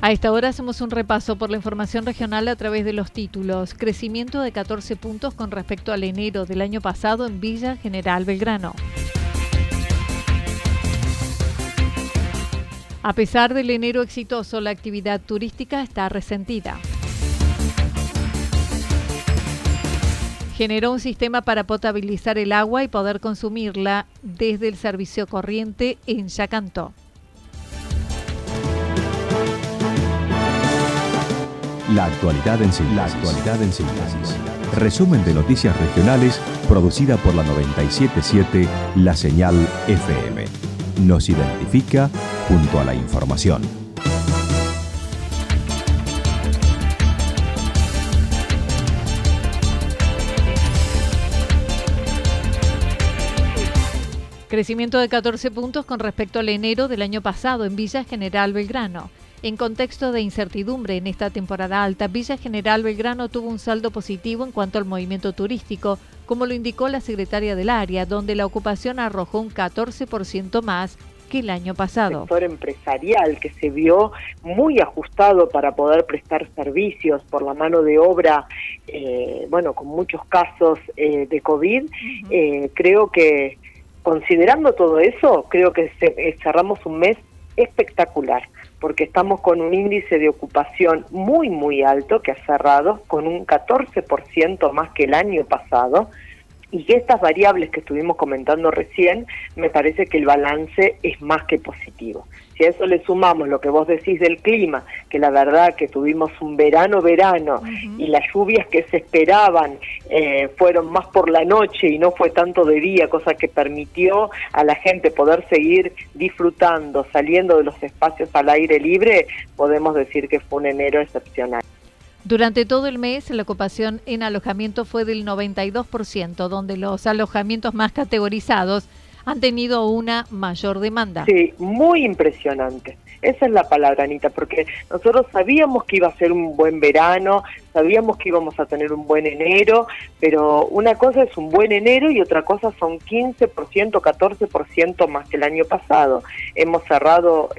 A esta hora hacemos un repaso por la información regional a través de los títulos. Crecimiento de 14 puntos con respecto al enero del año pasado en Villa General Belgrano. A pesar del enero exitoso, la actividad turística está resentida. Generó un sistema para potabilizar el agua y poder consumirla desde el servicio corriente en Yacanto. La actualidad en síntesis. Resumen de noticias regionales producida por la 977 La Señal FM. Nos identifica junto a la información. Crecimiento de 14 puntos con respecto al enero del año pasado en Villa General Belgrano. En contexto de incertidumbre en esta temporada alta, Villa General Belgrano tuvo un saldo positivo en cuanto al movimiento turístico, como lo indicó la secretaria del área, donde la ocupación arrojó un 14% más que el año pasado. El sector empresarial, que se vio muy ajustado para poder prestar servicios por la mano de obra, con muchos casos de COVID, uh-huh. Creo que, considerando todo eso, creo que cerramos un mes espectacular, porque estamos con un índice de ocupación muy, muy alto que ha cerrado con un 14% más que el año pasado, y estas variables que estuvimos comentando recién, me parece que el balance es más que positivo. Si a eso le sumamos lo que vos decís del clima, que la verdad que tuvimos un verano, uh-huh. y las lluvias que se esperaban fueron más por la noche y no fue tanto de día, cosa que permitió a la gente poder seguir disfrutando, saliendo de los espacios al aire libre, podemos decir que fue un enero excepcional. Durante todo el mes, la ocupación en alojamiento fue del 92%, donde los alojamientos más categorizados han tenido una mayor demanda. Sí, muy impresionante. Esa es la palabra, Anita, porque nosotros sabíamos que iba a ser un buen verano, sabíamos que íbamos a tener un buen enero, pero una cosa es un buen enero y otra cosa son 15%, 14% más que el año pasado. Hemos cerrado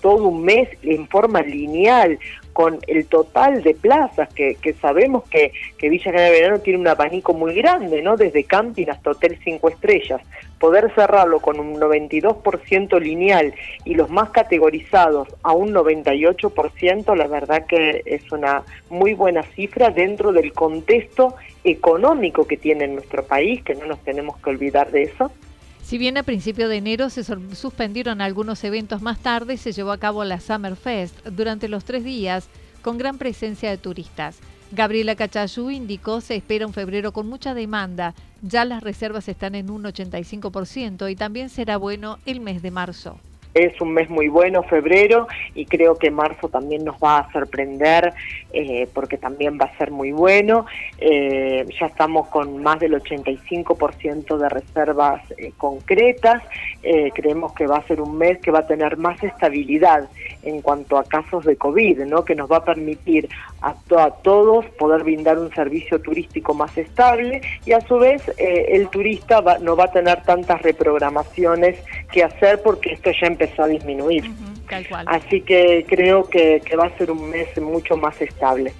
todo un mes en forma lineal, con el total de plazas, que sabemos que Villa General Belgrano tiene un abanico muy grande, ¿no? Desde camping hasta hotel 5 estrellas. Poder cerrarlo con un 92% lineal y los más categorizados a un 98%, la verdad que es una muy buena cifra dentro del contexto económico que tiene en nuestro país, que no nos tenemos que olvidar de eso. Si bien a principio de enero se suspendieron algunos eventos, más tarde se llevó a cabo la Summer Fest durante los 3 días con gran presencia de turistas. Gabriela Cachayú indicó se espera un febrero con mucha demanda, ya las reservas están en un 85% y también será bueno el mes de marzo. Es un mes muy bueno, febrero, y creo que marzo también nos va a sorprender porque también va a ser muy bueno. Ya estamos con más del 85% de reservas concretas. creemos que va a ser un mes que va a tener más estabilidad en cuanto a casos de COVID, ¿no? Que nos va a permitir a todos poder brindar un servicio turístico más estable, y a su vez el turista no va a tener tantas reprogramaciones que hacer, porque esto ya empezó a disminuir. Tal cual. Así que creo que va a ser un mes mucho más estable.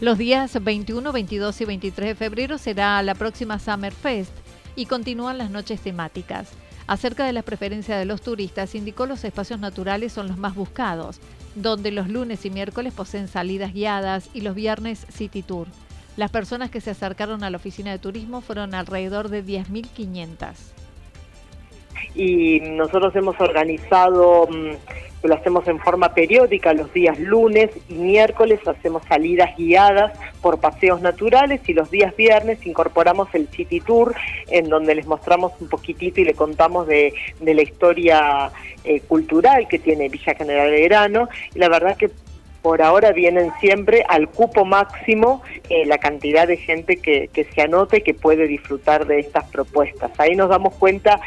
Los días 21, 22 y 23 de febrero será la próxima Summer Fest y continúan las noches temáticas. Acerca de las preferencias de los turistas, indicó los espacios naturales son los más buscados, donde los lunes y miércoles poseen salidas guiadas y los viernes City Tour. Las personas que se acercaron a la oficina de turismo fueron alrededor de 10.500. Y nosotros hemos organizado, lo hacemos en forma periódica, los días lunes y miércoles hacemos salidas guiadas por paseos naturales, y los días viernes incorporamos el City Tour, en donde les mostramos un poquitito y le contamos de la historia cultural que tiene Villa General Belgrano. Y la verdad que por ahora vienen siempre al cupo máximo la cantidad de gente que se anota y que puede disfrutar de estas propuestas. Ahí nos damos cuenta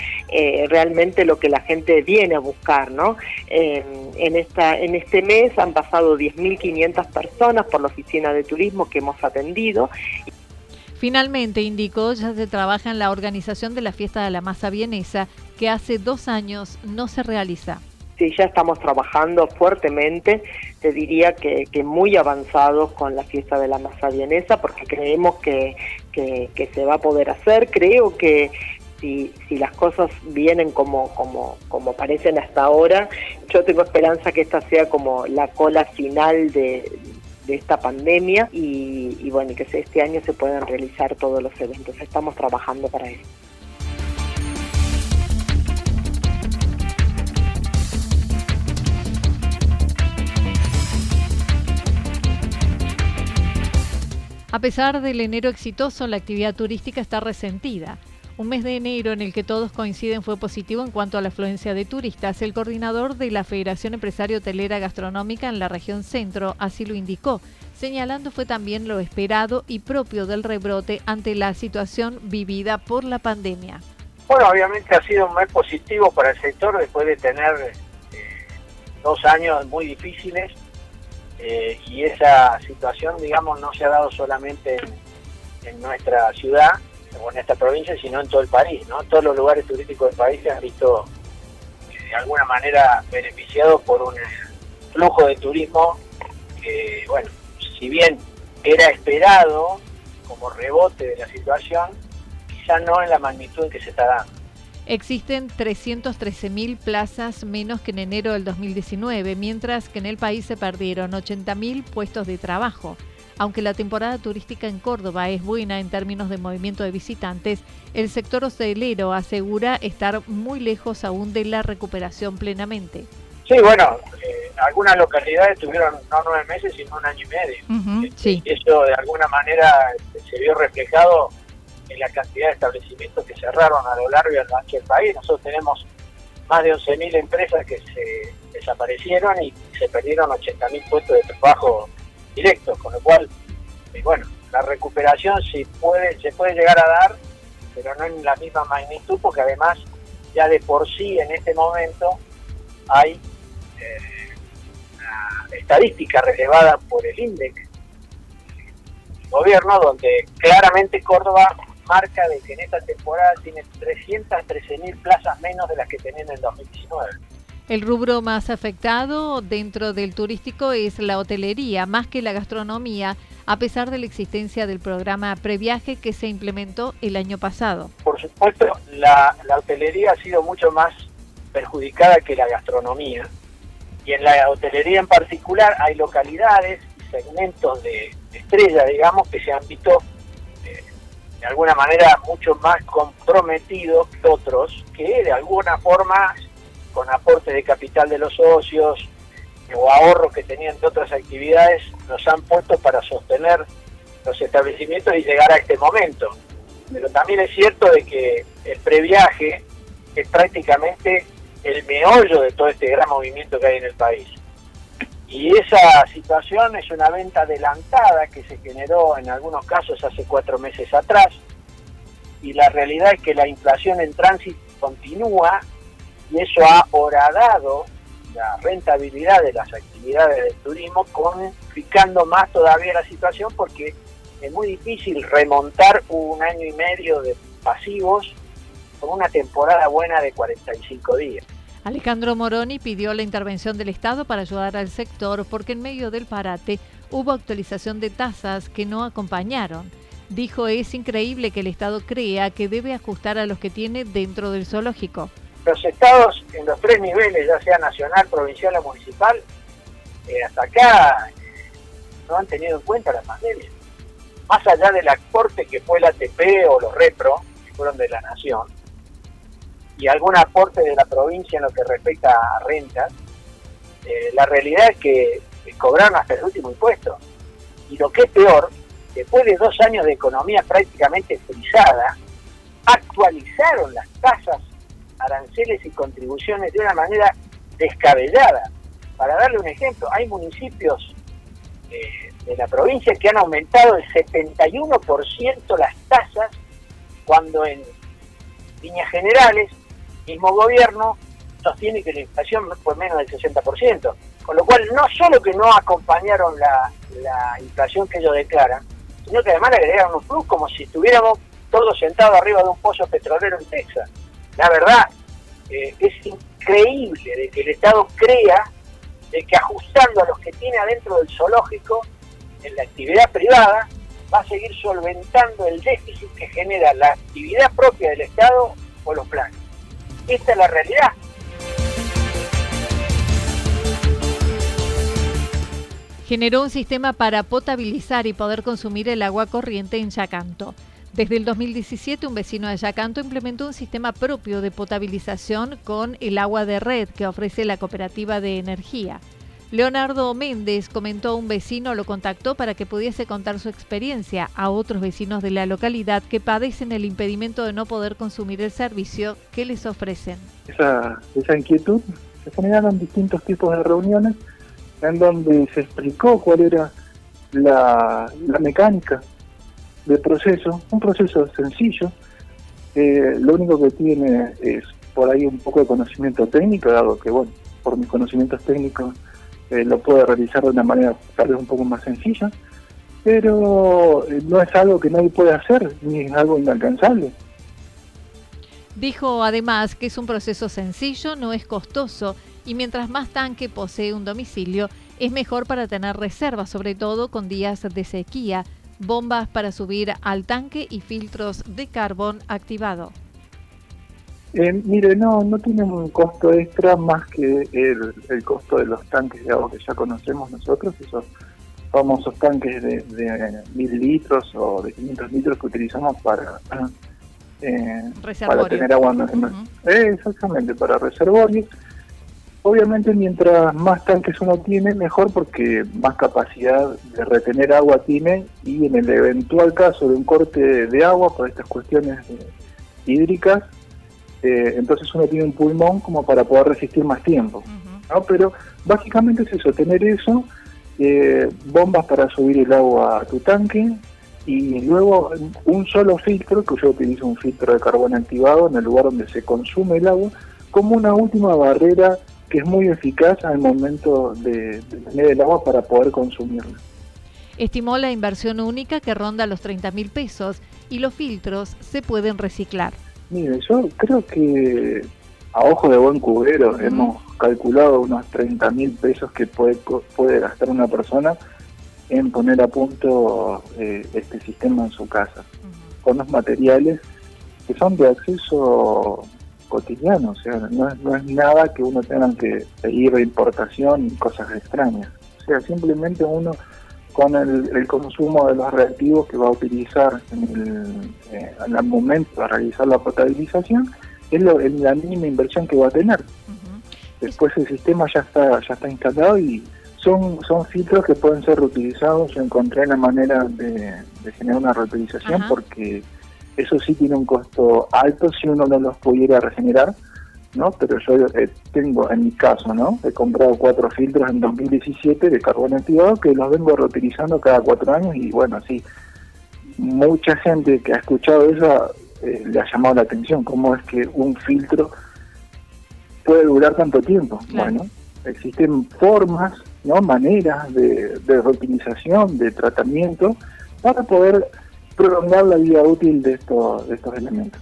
realmente lo que la gente viene a buscar, ¿no? En este mes han pasado 10.500 personas por la oficina de turismo que hemos atendido. Finalmente, indicó, ya se trabaja en la organización de la fiesta de la masa vienesa, que hace 2 años no se realiza. Sí, ya estamos trabajando fuertemente, te diría que muy avanzados con la fiesta de la masa vienesa, porque creemos que se va a poder hacer. Creo que si las cosas vienen como parecen hasta ahora, yo tengo esperanza que esta sea como la cola final de esta pandemia, y bueno, que este año se puedan realizar todos los eventos. Estamos trabajando para eso. A pesar del enero exitoso, la actividad turística está resentida. Un mes de enero en el que todos coinciden fue positivo en cuanto a la afluencia de turistas. El coordinador de la Federación Empresaria Hotelera Gastronómica en la región centro así lo indicó, señalando fue también lo esperado y propio del rebrote ante la situación vivida por la pandemia. Bueno, obviamente ha sido un mes positivo para el sector después de tener 2 años muy difíciles. Y esa situación, digamos, no se ha dado solamente en nuestra ciudad o en esta provincia, sino en todo el país, ¿no? Todos los lugares turísticos del país se han visto de alguna manera beneficiados por un flujo de turismo que, bueno, si bien era esperado como rebote de la situación, quizá no en la magnitud en que se está dando. Existen 313.000 plazas menos que en enero del 2019, mientras que en el país se perdieron 80.000 puestos de trabajo. Aunque la temporada turística en Córdoba es buena en términos de movimiento de visitantes, el sector hotelero asegura estar muy lejos aún de la recuperación plenamente. Sí, bueno, algunas localidades tuvieron no 9 meses, sino 1 año y medio. Sí. Eso de alguna manera se vio reflejado en la cantidad de establecimientos que cerraron a lo largo y a lo ancho del país. Nosotros tenemos más de 11.000 empresas que se desaparecieron y se perdieron 80.000 puestos de trabajo directos, con lo cual, bueno, la recuperación se puede llegar a dar, pero no en la misma magnitud, porque además ya de por sí en este momento hay una estadística relevada por el INDEC, el gobierno, donde claramente Córdoba marca de que en esta temporada tiene 313.000 plazas menos de las que tenían en el 2019. El rubro más afectado dentro del turístico es la hotelería, más que la gastronomía, a pesar de la existencia del programa Previaje que se implementó el año pasado. Por supuesto, la hotelería ha sido mucho más perjudicada que la gastronomía. Y en la hotelería en particular hay localidades, segmentos de estrella, digamos, que se han visto de alguna manera mucho más comprometidos que otros, que de alguna forma con aporte de capital de los socios o ahorros que tenían de otras actividades nos han puesto para sostener los establecimientos y llegar a este momento. Pero también es cierto de que el previaje es prácticamente el meollo de todo este gran movimiento que hay en el país. Y esa situación es una venta adelantada que se generó en algunos casos hace 4 meses atrás, y la realidad es que la inflación en tránsito continúa y eso ha horadado la rentabilidad de las actividades del turismo, complicando más todavía la situación, porque es muy difícil remontar un año y medio de pasivos con una temporada buena de 45 días. Alejandro Moroni pidió la intervención del Estado para ayudar al sector porque en medio del parate hubo actualización de tasas que no acompañaron. Dijo, es increíble que el Estado crea que debe ajustar a los que tiene dentro del zoológico. Los estados en los tres niveles, ya sea nacional, provincial o municipal, hasta acá no han tenido en cuenta la pandemia. Más allá del aporte que fue el ATP o los repro, que fueron de la nación, y algún aporte de la provincia en lo que respecta a rentas, la realidad es que cobraron hasta el último impuesto. Y lo que es peor, después de 2 años de economía prácticamente frisada, actualizaron las tasas, aranceles y contribuciones de una manera descabellada. Para darle un ejemplo, hay municipios de la provincia que han aumentado el 71% las tasas, cuando en líneas generales, mismo gobierno sostiene que la inflación fue menos del 60%, con lo cual no solo que no acompañaron la inflación que ellos declaran, sino que además le agregaron un plus como si estuviéramos todos sentados arriba de un pozo petrolero en Texas. La verdad, es increíble de que el Estado crea de que ajustando a los que tiene adentro del zoológico, en la actividad privada, va a seguir solventando el déficit que genera la actividad propia del Estado o los planes. Esta es la realidad. Generó un sistema para potabilizar y poder consumir el agua corriente en Yacanto. Desde el 2017, un vecino de Yacanto implementó un sistema propio de potabilización con el agua de red que ofrece la cooperativa de energía. Leonardo Méndez comentó a un vecino, lo contactó para que pudiese contar su experiencia a otros vecinos de la localidad que padecen el impedimento de no poder consumir el servicio que les ofrecen. Esa inquietud, se generaron distintos tipos de reuniones en donde se explicó cuál era la mecánica del proceso, un proceso sencillo. Lo único que tiene es por ahí un poco de conocimiento técnico, dado que, bueno, por mis conocimientos técnicos, lo puede realizar de una manera tal vez un poco más sencilla, pero no es algo que nadie puede hacer, ni es algo inalcanzable. Dijo además que es un proceso sencillo, no es costoso, y mientras más tanque posee un domicilio, es mejor para tener reservas, sobre todo con días de sequía, bombas para subir al tanque y filtros de carbón activado. Mire, no tiene un costo extra más que el costo de los tanques de agua que ya conocemos nosotros, esos famosos tanques de 1.000 litros o de 500 litros que utilizamos para tener agua. Exactamente, para reservorios. Obviamente, mientras más tanques uno tiene, mejor, porque más capacidad de retener agua tiene, y en el eventual caso de un corte de agua por estas cuestiones hídricas, entonces uno tiene un pulmón como para poder resistir más tiempo, ¿no? Pero básicamente es eso, tener eso, bombas para subir el agua a tu tanque, y luego un solo filtro, que yo utilizo un filtro de carbón activado en el lugar donde se consume el agua, como una última barrera que es muy eficaz al momento de tener el agua para poder consumirla. Estimó la inversión única que ronda los 30.000 pesos, y los filtros se pueden reciclar. Mire, yo creo que a ojo de buen cubero hemos calculado unos 30.000 pesos que puede gastar una persona en poner a punto este sistema en su casa, con los materiales que son de acceso cotidiano. O sea, no es nada que uno tenga que pedir de importación y cosas extrañas. O sea, simplemente uno con el consumo de los reactivos que va a utilizar en el momento de realizar la potabilización, es la mínima inversión que va a tener. Después el sistema ya está instalado, y son filtros que pueden ser reutilizados. Yo encontré la manera de generar una reutilización, porque eso sí tiene un costo alto si uno no los pudiera regenerar, ¿no? Pero yo tengo, en mi caso, ¿no?, he comprado 4 filtros en 2017 de carbón activado que los vengo reutilizando cada 4 años, y bueno, sí, mucha gente que ha escuchado eso le ha llamado la atención, cómo es que un filtro puede durar tanto tiempo. Claro. Bueno, existen formas, ¿no?, maneras de reutilización, de tratamiento, para poder prolongar la vida útil de estos elementos.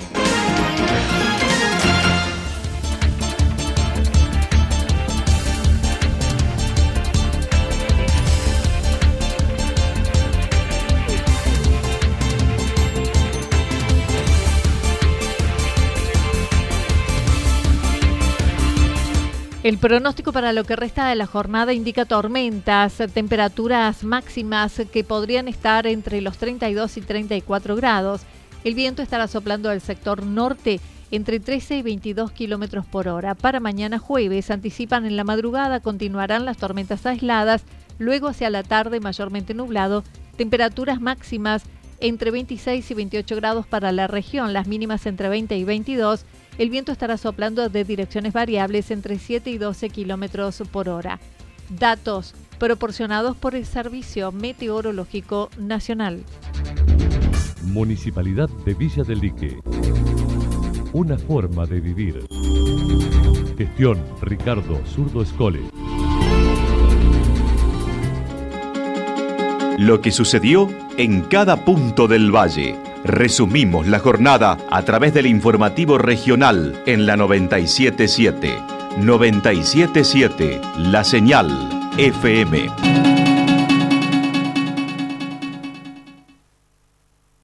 El pronóstico para lo que resta de la jornada indica tormentas, temperaturas máximas que podrían estar entre los 32 y 34 grados. El viento estará soplando al sector norte entre 13 y 22 kilómetros por hora. Para mañana jueves, anticipan en la madrugada, continuarán las tormentas aisladas, luego hacia la tarde mayormente nublado, temperaturas máximas entre 26 y 28 grados para la región, las mínimas entre 20 y 22. El viento estará soplando de direcciones variables entre 7 y 12 kilómetros por hora. Datos proporcionados por el Servicio Meteorológico Nacional. Municipalidad de Villa del Dique. Una forma de vivir. Gestión Ricardo Zurdo Escole. Lo que sucedió en cada punto del valle. Resumimos la jornada a través del informativo regional en la 977. 977, la señal FM.